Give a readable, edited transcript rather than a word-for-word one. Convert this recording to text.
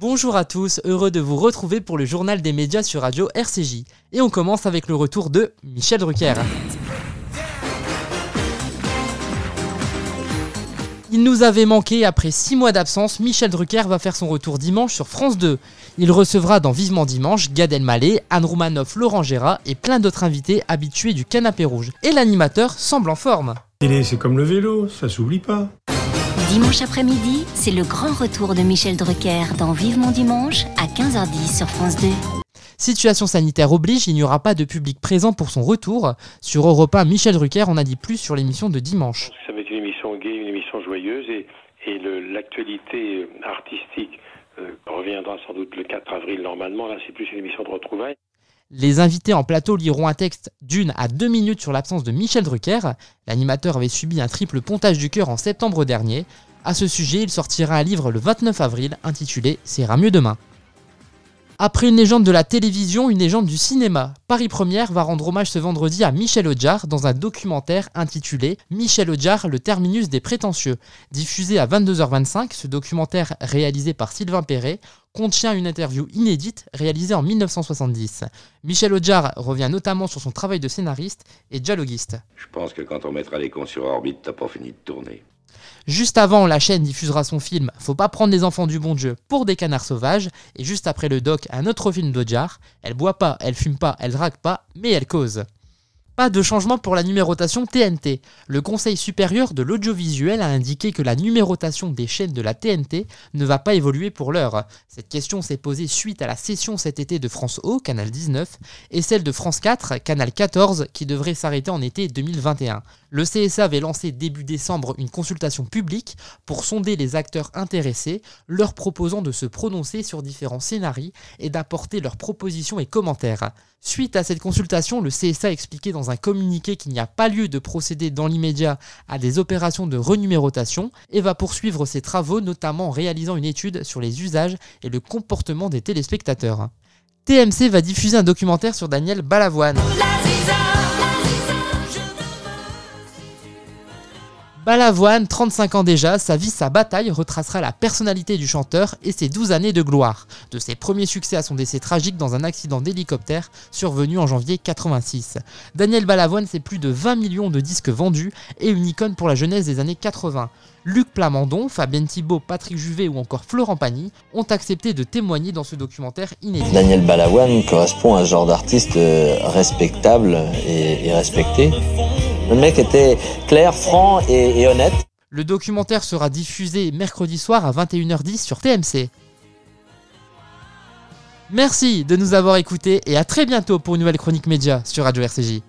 Bonjour à tous, heureux de vous retrouver pour le journal des médias sur Radio RCJ. Et on commence avec le retour de Michel Drucker. Il nous avait manqué, après 6 mois d'absence, Michel Drucker va faire son retour dimanche sur France 2. Il recevra dans Vivement Dimanche Gad Elmaleh, Anne Roumanoff, Laurent Gerra et plein d'autres invités habitués du canapé rouge. Et l'animateur semble en forme. C'est comme le vélo, ça s'oublie pas. Dimanche après-midi, c'est le grand retour de Michel Drucker dans Vivement Dimanche à 15h10 sur France 2. Situation sanitaire oblige, il n'y aura pas de public présent pour son retour. Sur Europe 1, Michel Drucker en a dit plus sur l'émission de dimanche. Ça va être une émission gaie, une émission joyeuse et l'actualité artistique reviendra sans doute le 4 avril normalement. Là, c'est plus une émission de retrouvailles. Les invités en plateau liront un texte d'1 à 2 minutes sur l'absence de Michel Drucker. L'animateur avait subi un triple pontage du cœur en septembre dernier. À ce sujet, il sortira un livre le 29 avril intitulé « Ça ira mieux demain ». Après une légende de la télévision, une légende du cinéma. Paris Première va rendre hommage ce vendredi à Michel Audiard dans un documentaire intitulé « Michel Audiard, le terminus des prétentieux ». Diffusé à 22h25, ce documentaire réalisé par Sylvain Perret contient une interview inédite réalisée en 1970. Michel Audiard revient notamment sur son travail de scénariste et dialoguiste. Je pense que quand on mettra les cons sur orbite, t'as pas fini de tourner. Juste avant, la chaîne diffusera son film « Faut pas prendre les enfants du bon Dieu pour des canards sauvages » et juste après le doc, un autre film d'Audiard. Elle boit pas, elle fume pas, elle drague pas, mais elle cause. Pas de changement pour la numérotation TNT. Le Conseil supérieur de l'audiovisuel a indiqué que la numérotation des chaînes de la TNT ne va pas évoluer pour l'heure. Cette question s'est posée suite à la session cet été de France O, Canal 19, et celle de France 4, Canal 14, qui devrait s'arrêter en été 2021. Le CSA avait lancé début décembre une consultation publique pour sonder les acteurs intéressés, leur proposant de se prononcer sur différents scénarios et d'apporter leurs propositions et commentaires. Suite à cette consultation, le CSA expliquait dans un communiqué qu'il n'y a pas lieu de procéder dans l'immédiat à des opérations de renumérotation et va poursuivre ses travaux, notamment en réalisant une étude sur les usages et le comportement des téléspectateurs. TMC va diffuser un documentaire sur Daniel Balavoine. Balavoine, 35 ans déjà, sa vie, sa bataille retracera la personnalité du chanteur et ses 12 années de gloire, de ses premiers succès à son décès tragique dans un accident d'hélicoptère survenu en janvier 86. Daniel Balavoine, c'est plus de 20 millions de disques vendus et une icône pour la jeunesse des années 80. Luc Plamandon, Fabien Thibault, Patrick Juvet ou encore Florent Pagny ont accepté de témoigner dans ce documentaire inédit. Daniel Balavoine correspond à un genre d'artiste respectable et respecté. Le mec était clair, franc et honnête. Le documentaire sera diffusé mercredi soir à 21h10 sur TMC. Merci de nous avoir écoutés et à très bientôt pour une nouvelle chronique média sur Radio RCJ.